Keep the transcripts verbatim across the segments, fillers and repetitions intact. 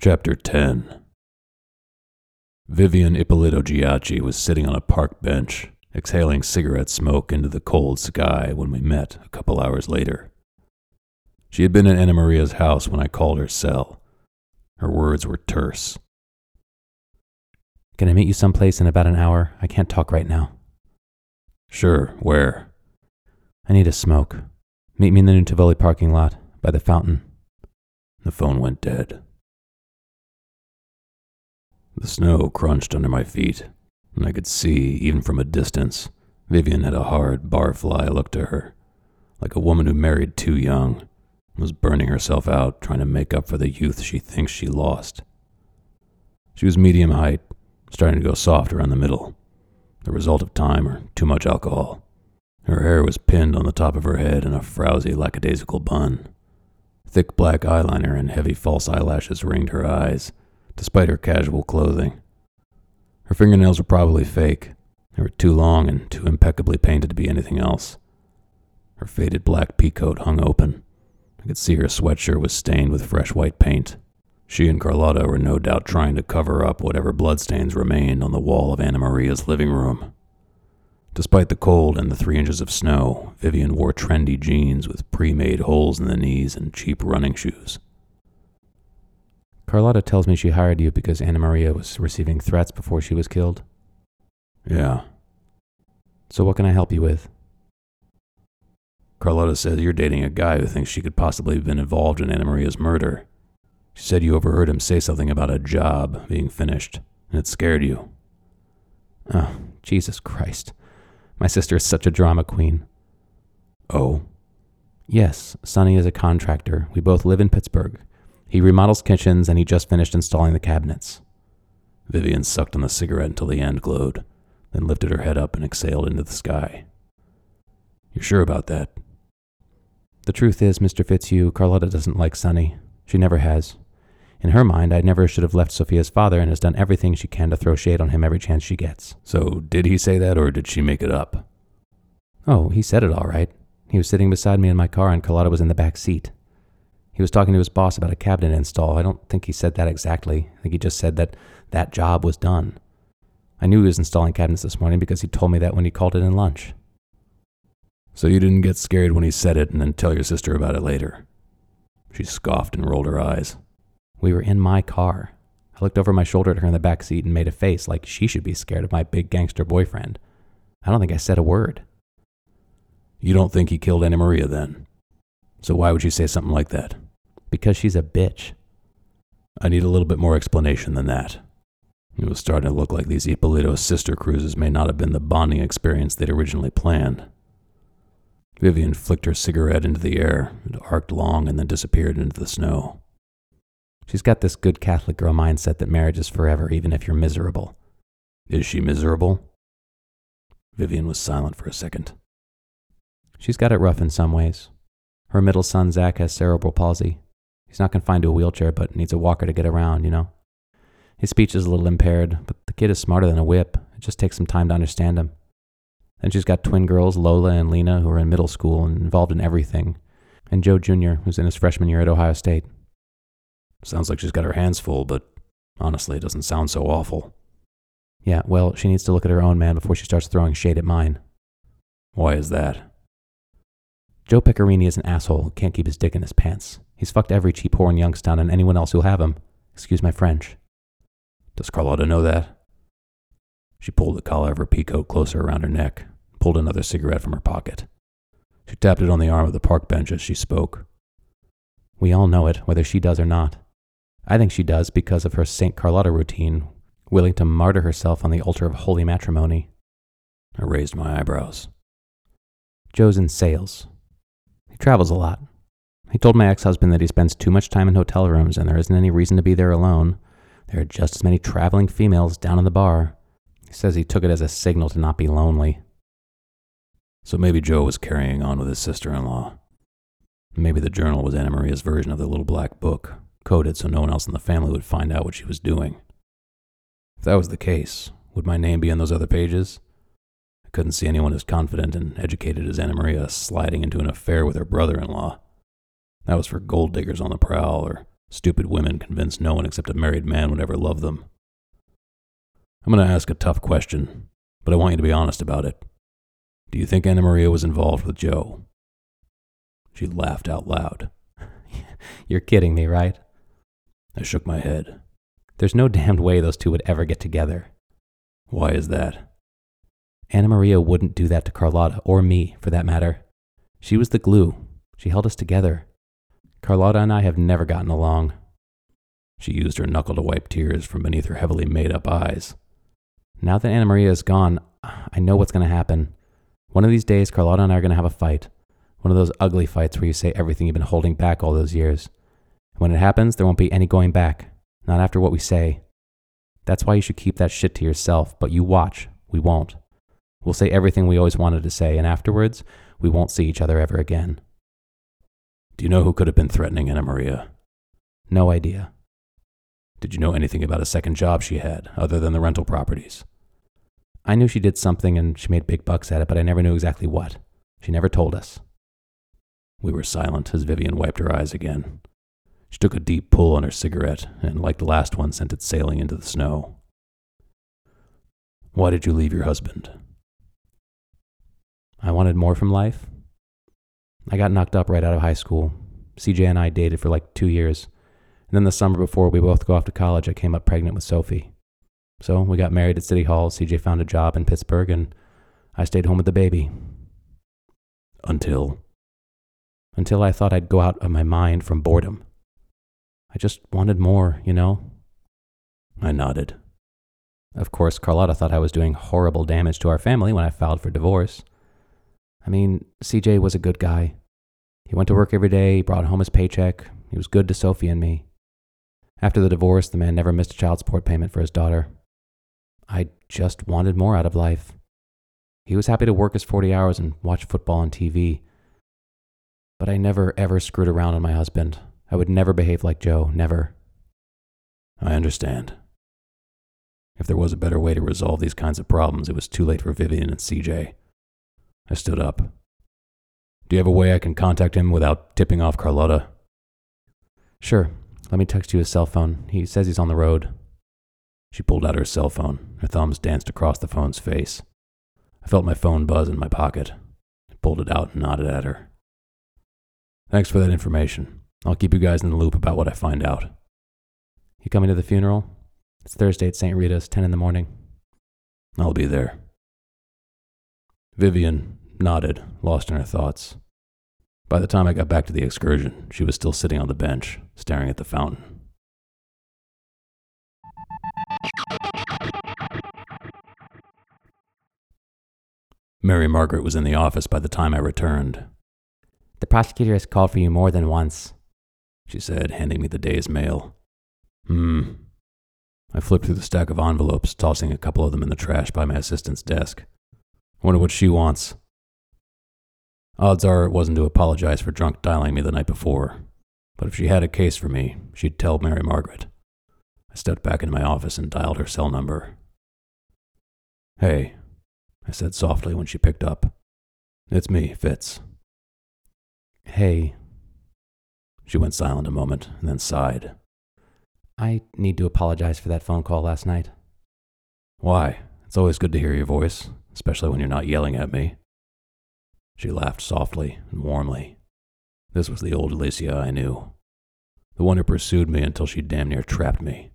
Chapter ten. Vivian Ippolito-Giacci was sitting on a park bench, exhaling cigarette smoke into the cold sky when we met a couple hours later. She had been at Anna Maria's house when I called her cell. Her words were terse. Can I meet you someplace in about an hour? I can't talk right now. Sure, where? I need a smoke. Meet me in the new Tivoli parking lot, by the fountain. The phone went dead. The snow crunched under my feet, and I could see, even from a distance, Vivian had a hard, barfly look to her, like a woman who married too young, and was burning herself out trying to make up for the youth she thinks she lost. She was medium height, starting to go soft around the middle, the result of time or too much alcohol. Her hair was pinned on the top of her head in a frowsy, lackadaisical bun. Thick black eyeliner and heavy false eyelashes ringed her eyes, despite her casual clothing. Her fingernails were probably fake. They were too long and too impeccably painted to be anything else. Her faded black peacoat hung open. I could see her sweatshirt was stained with fresh white paint. She and Carlotta were no doubt trying to cover up whatever bloodstains remained on the wall of Anna Maria's living room. Despite the cold and the three inches of snow, Vivian wore trendy jeans with pre-made holes in the knees and cheap running shoes. Carlotta tells me she hired you because Anna Maria was receiving threats before she was killed. Yeah. So what can I help you with? Carlotta says you're dating a guy who thinks she could possibly have been involved in Anna Maria's murder. She said you overheard him say something about a job being finished, and it scared you. Oh, Jesus Christ. My sister is such a drama queen. Oh? Yes, Sonny is a contractor. We both live in Pittsburgh. He remodels kitchens, and he just finished installing the cabinets. Vivian sucked on the cigarette until the end glowed, then lifted her head up and exhaled into the sky. You're sure about that? The truth is, Mister Fitzhugh, Carlotta doesn't like Sonny. She never has. In her mind, I never should have left Sophia's father and has done everything she can to throw shade on him every chance she gets. So did he say that, or did she make it up? Oh, he said it all right. He was sitting beside me in my car, and Carlotta was in the back seat. He was talking to his boss about a cabinet install. I don't think he said that exactly. I think he just said that that job was done. I knew he was installing cabinets this morning because he told me that when he called it in lunch. So you didn't get scared when he said it and then tell your sister about it later? She scoffed and rolled her eyes. We were in my car. I looked over my shoulder at her in the back seat and made a face like she should be scared of my big gangster boyfriend. I don't think I said a word. You don't think he killed Anna Maria then? So why would you say something like that? Because she's a bitch. I need a little bit more explanation than that. It was starting to look like these Ippolito sister cruises may not have been the bonding experience they'd originally planned. Vivian flicked her cigarette into the air, and arced long and then disappeared into the snow. She's got this good Catholic girl mindset that marriage is forever, even if you're miserable. Is she miserable? Vivian was silent for a second. She's got it rough in some ways. Her middle son, Zach, has cerebral palsy. He's not confined to a wheelchair, but needs a walker to get around, you know. His speech is a little impaired, but the kid is smarter than a whip. It just takes some time to understand him. Then she's got twin girls, Lola and Lena, who are in middle school and involved in everything. And Joe Junior, who's in his freshman year at Ohio State. Sounds like she's got her hands full, but honestly, it doesn't sound so awful. Yeah, well, she needs to look at her own man before she starts throwing shade at mine. Why is that? Joe Pecorini is an asshole who can't keep his dick in his pants. He's fucked every cheap whore in Youngstown and anyone else who'll have him. Excuse my French. Does Carlotta know that? She pulled the collar of her peacoat closer around her neck, pulled another cigarette from her pocket. She tapped it on the arm of the park bench as she spoke. We all know it, whether she does or not. I think she does because of her Saint Carlotta routine, willing to martyr herself on the altar of holy matrimony. I raised my eyebrows. Joe's in sales. Travels a lot. He told my ex-husband that he spends too much time in hotel rooms and there isn't any reason to be there alone. There are just as many traveling females down in the bar. He says he took it as a signal to not be lonely. So maybe Joe was carrying on with his sister-in-law. Maybe the journal was Anna Maria's version of the little black book, coded so no one else in the family would find out what she was doing. If that was the case, would my name be on those other pages? I couldn't see anyone as confident and educated as Anna Maria sliding into an affair with her brother-in-law. That was for gold diggers on the prowl or Stupid women convinced no one except a married man would ever love them. I'm going to ask a tough question, but I want you to be honest about it. Do you think Anna Maria was involved with Joe? She laughed out loud. You're kidding me, right? I shook my head. There's no damned way those two would ever get together. Why is that? Anna Maria wouldn't do that to Carlotta, or me, for that matter. She was the glue. She held us together. Carlotta and I have never gotten along. She used her knuckle to wipe tears from beneath her heavily made-up eyes. Now that Anna Maria is gone, I know what's going to happen. One of these days, Carlotta and I are going to have a fight. One of those ugly fights where you say everything you've been holding back all those years. When it happens, there won't be any going back. Not after what we say. That's why you should keep that shit to yourself, but you watch. We won't. We'll say everything we always wanted to say, and afterwards, we won't see each other ever again. Do you know who could have been threatening Anna Maria? No idea. Did you know anything about a second job she had, other than the rental properties? I knew she did something and she made big bucks at it, but I never knew exactly what. She never told us. We were silent as Vivian wiped her eyes again. She took a deep pull on her cigarette and, like the last one, sent it sailing into the snow. Why did you leave your husband? I wanted more from life. I got knocked up right out of high school. C J and I dated for like two years. And then the summer before we both go off to college, I came up pregnant with Sophie. So we got married at City Hall, C J found a job in Pittsburgh, and I stayed home with the baby. Until? Until I thought I'd go out of my mind from boredom. I just wanted more, you know? I nodded. Of course, Carlotta thought I was doing horrible damage to our family when I filed for divorce. I mean, C J was a good guy. He went to work every day, he brought home his paycheck, he was good to Sophie and me. After the divorce, the man never missed a child support payment for his daughter. I just wanted more out of life. He was happy to work his forty hours and watch football on T V. But I never, ever screwed around on my husband. I would never behave like Joe, never. I understand. If there was a better way to resolve these kinds of problems, it was too late for Vivian and C J. I stood up. Do you have a way I can contact him without tipping off Carlotta? Sure. Let me text you his cell phone. He says he's on the road. She pulled out her cell phone. Her thumbs danced across the phone's face. I felt my phone buzz in my pocket. I pulled it out and nodded at her. Thanks for that information. I'll keep you guys in the loop about what I find out. You coming to the funeral? It's Thursday at Saint Rita's, ten in the morning. I'll be there. Vivian nodded, lost in her thoughts. By the time I got back to the excursion, she was still sitting on the bench, staring at the fountain. Mary Margaret was in the office by the time I returned. The prosecutor has called for you more than once, she said, handing me the day's mail. Hmm. I flipped through the stack of envelopes, tossing a couple of them in the trash by my assistant's desk. I wonder what she wants. Odds are it wasn't to apologize for drunk dialing me the night before, but if she had a case for me, she'd tell Mary Margaret. I stepped back into my office and dialed her cell number. Hey, I said softly when she picked up. It's me, Fitz. Hey. She went silent a moment and then sighed. I need to apologize for that phone call last night. Why? It's always good to hear your voice, especially when you're not yelling at me. She laughed softly and warmly. This was the old Alicia I knew. The one who pursued me until she damn near trapped me.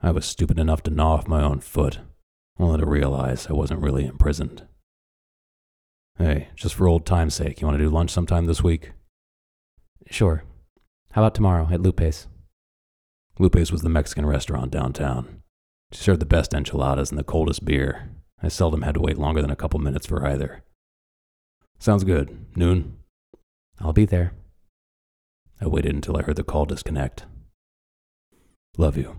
I was stupid enough to gnaw off my own foot, only to realize I wasn't really imprisoned. Hey, just for old time's sake, you want to do lunch sometime this week? Sure. How about tomorrow at Lupe's? Lupe's was the Mexican restaurant downtown. She served the best enchiladas and the coldest beer. I seldom had to wait longer than a couple minutes for either. Sounds good. Noon? I'll be there. I waited until I heard the call disconnect. Love you.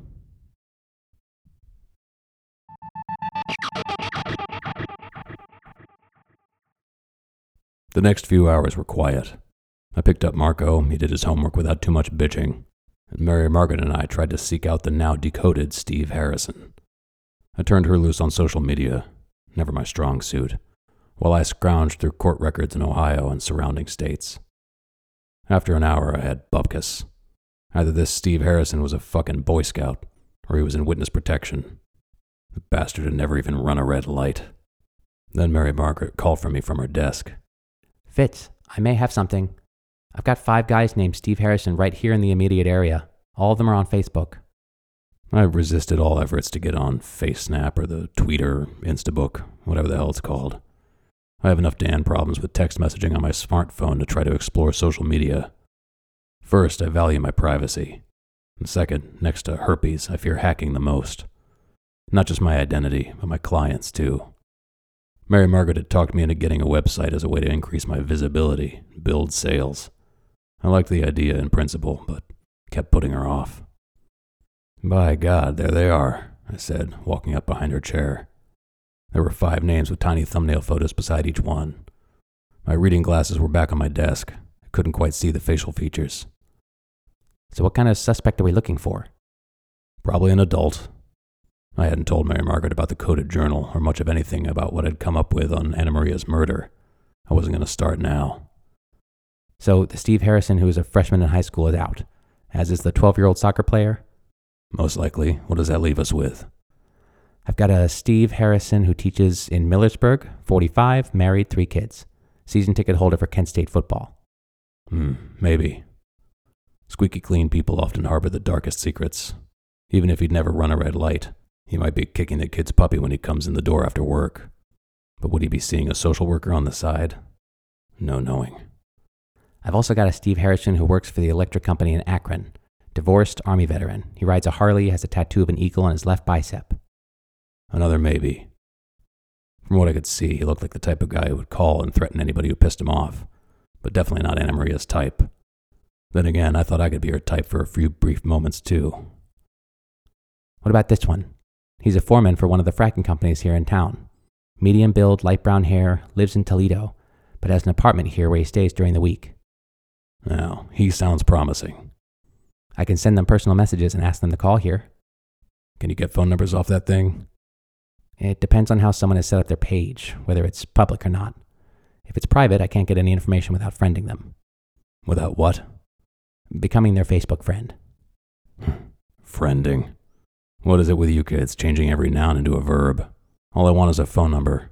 The next few hours were quiet. I picked up Marco, he did his homework without too much bitching, and Mary Margaret and I tried to seek out the now decoded Steve Harrison. I turned her loose on social media, never my strong suit, while I scrounged through court records in Ohio and surrounding states. After an hour, I had bupkis. Either this Steve Harrison was a fucking Boy Scout, or he was in witness protection. The bastard had never even run a red light. Then Mary Margaret called for me from her desk. Fitz, I may have something. I've got five guys named Steve Harrison right here in the immediate area. All of them are on Facebook. I resisted all efforts to get on FaceSnap or the Tweeter, Instabook, whatever the hell it's called. I have enough damn problems with text messaging on my smartphone to try to explore social media. First, I value my privacy. And second, next to herpes, I fear hacking the most. Not just my identity, but my clients, too. Mary Margaret had talked me into getting a website as a way to increase my visibility, build sales. I liked the idea in principle, but kept putting her off. By God, there they are, I said, walking up behind her chair. There were five names with tiny thumbnail photos beside each one. My reading glasses were back on my desk. I couldn't quite see the facial features. So what kind of suspect are we looking for? Probably an adult. I hadn't told Mary Margaret about the coded journal or much of anything about what I'd come up with on Anna Maria's murder. I wasn't going to start now. So the Steve Harrison who is a freshman in high school is out, as is the twelve-year-old soccer player? Most likely. What does that leave us with? I've got a Steve Harrison who teaches in Millersburg, forty-five, married, three kids. Season ticket holder for Kent State football. Hmm, maybe. Squeaky clean people often harbor the darkest secrets. Even if he'd never run a red light, he might be kicking the kid's puppy when he comes in the door after work. But would he be seeing a social worker on the side? No knowing. I've also got a Steve Harrison who works for the electric company in Akron. Divorced, Army veteran. He rides a Harley, has a tattoo of an eagle on his left bicep. Another maybe. From what I could see, he looked like the type of guy who would call and threaten anybody who pissed him off, but definitely not Anna Maria's type. Then again, I thought I could be her type for a few brief moments, too. What about this one? He's a foreman for one of the fracking companies here in town. Medium build, light brown hair, lives in Toledo, but has an apartment here where he stays during the week. Now, he sounds promising. I can send them personal messages and ask them to call here. Can you get phone numbers off that thing? It depends on how someone has set up their page, whether it's public or not. If it's private, I can't get any information without friending them. Without what? Becoming their Facebook friend. Friending. What is it with you kids, changing every noun into a verb? All I want is a phone number.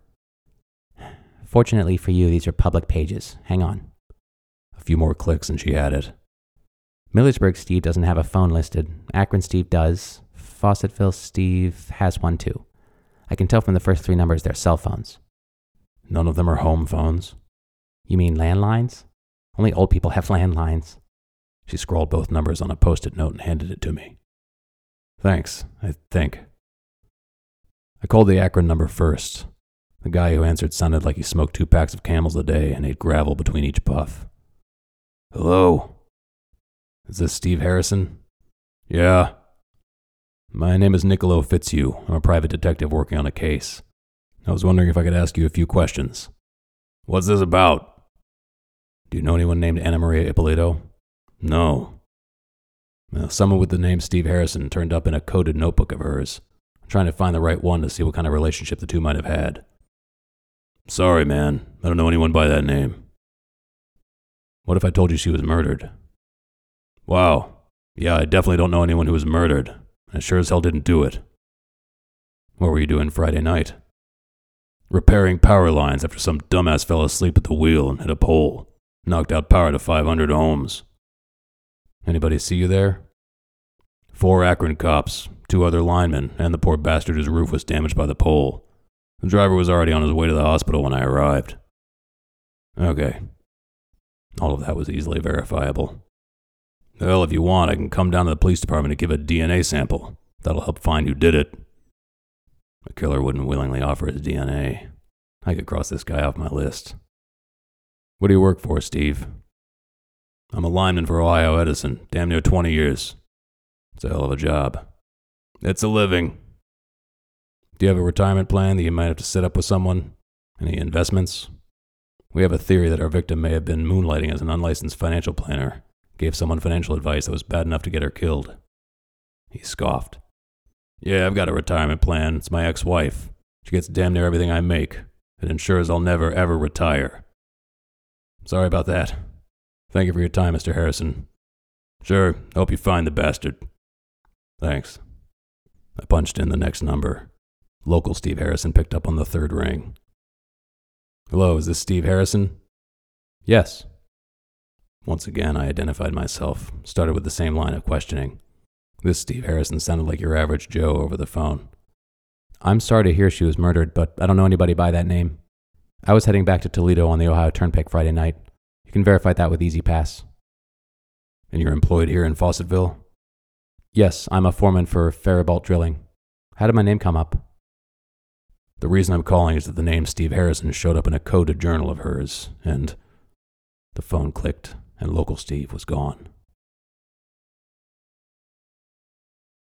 Fortunately for you, these are public pages. Hang on. A few more clicks and she had it. Millersburg Steve doesn't have a phone listed. Akron Steve does. Fawcettville Steve has one too. I can tell from the first three numbers they're cell phones. None of them are home phones. You mean landlines? Only old people have landlines. She scrawled both numbers on a post-it note and handed it to me. Thanks, I think. I called the Akron number first. The guy who answered sounded like he smoked two packs of Camels a day and ate gravel between each puff. Hello? Is this Steve Harrison? Yeah. My name is Niccolo Fitzhugh. I'm a private detective working on a case. I was wondering if I could ask you a few questions. What's this about? Do you know anyone named Anna Maria Ippolito? No. Now, someone with the name Steve Harrison turned up in a coded notebook of hers. I'm trying to find the right one to see what kind of relationship the two might have had. Sorry, man. I don't know anyone by that name. What if I told you she was murdered? Wow. Yeah, I definitely don't know anyone who was murdered. I sure as hell didn't do it. What were you doing Friday night? Repairing power lines after some dumbass fell asleep at the wheel and hit a pole. Knocked out power to five hundred homes. Anybody see you there? Four Akron cops, two other linemen, and the poor bastard whose roof was damaged by the pole. The driver was already on his way to the hospital when I arrived. Okay. All of that was easily verifiable. Well, if you want, I can come down to the police department to give a D N A sample. That'll help find who did it. A killer wouldn't willingly offer his D N A. I could cross this guy off my list. What do you work for, Steve? I'm a lineman for Ohio Edison, damn near twenty years. It's a hell of a job. It's a living. Do you have a retirement plan that you might have to set up with someone? Any investments? We have a theory that our victim may have been moonlighting as an unlicensed financial planner. Gave someone financial advice that was bad enough to get her killed. He scoffed. Yeah, I've got a retirement plan. It's my ex-wife. She gets damn near everything I make. It ensures I'll never, ever retire. Sorry about that. Thank you for your time, Mister Harrison. Sure, hope you find the bastard. Thanks. I punched in the next number. Local Steve Harrison picked up on the third ring. Hello, is this Steve Harrison? Yes. Once again, I identified myself, started with the same line of questioning. This Steve Harrison sounded like your average Joe over the phone. I'm sorry to hear she was murdered, but I don't know anybody by that name. I was heading back to Toledo on the Ohio Turnpike Friday night. You can verify that with EasyPass. And you're employed here in Fawcettville? Yes, I'm a foreman for Faribault Drilling. How did my name come up? The reason I'm calling is that the name Steve Harrison showed up in a coded journal of hers, and... The phone clicked, and Local Steve was gone.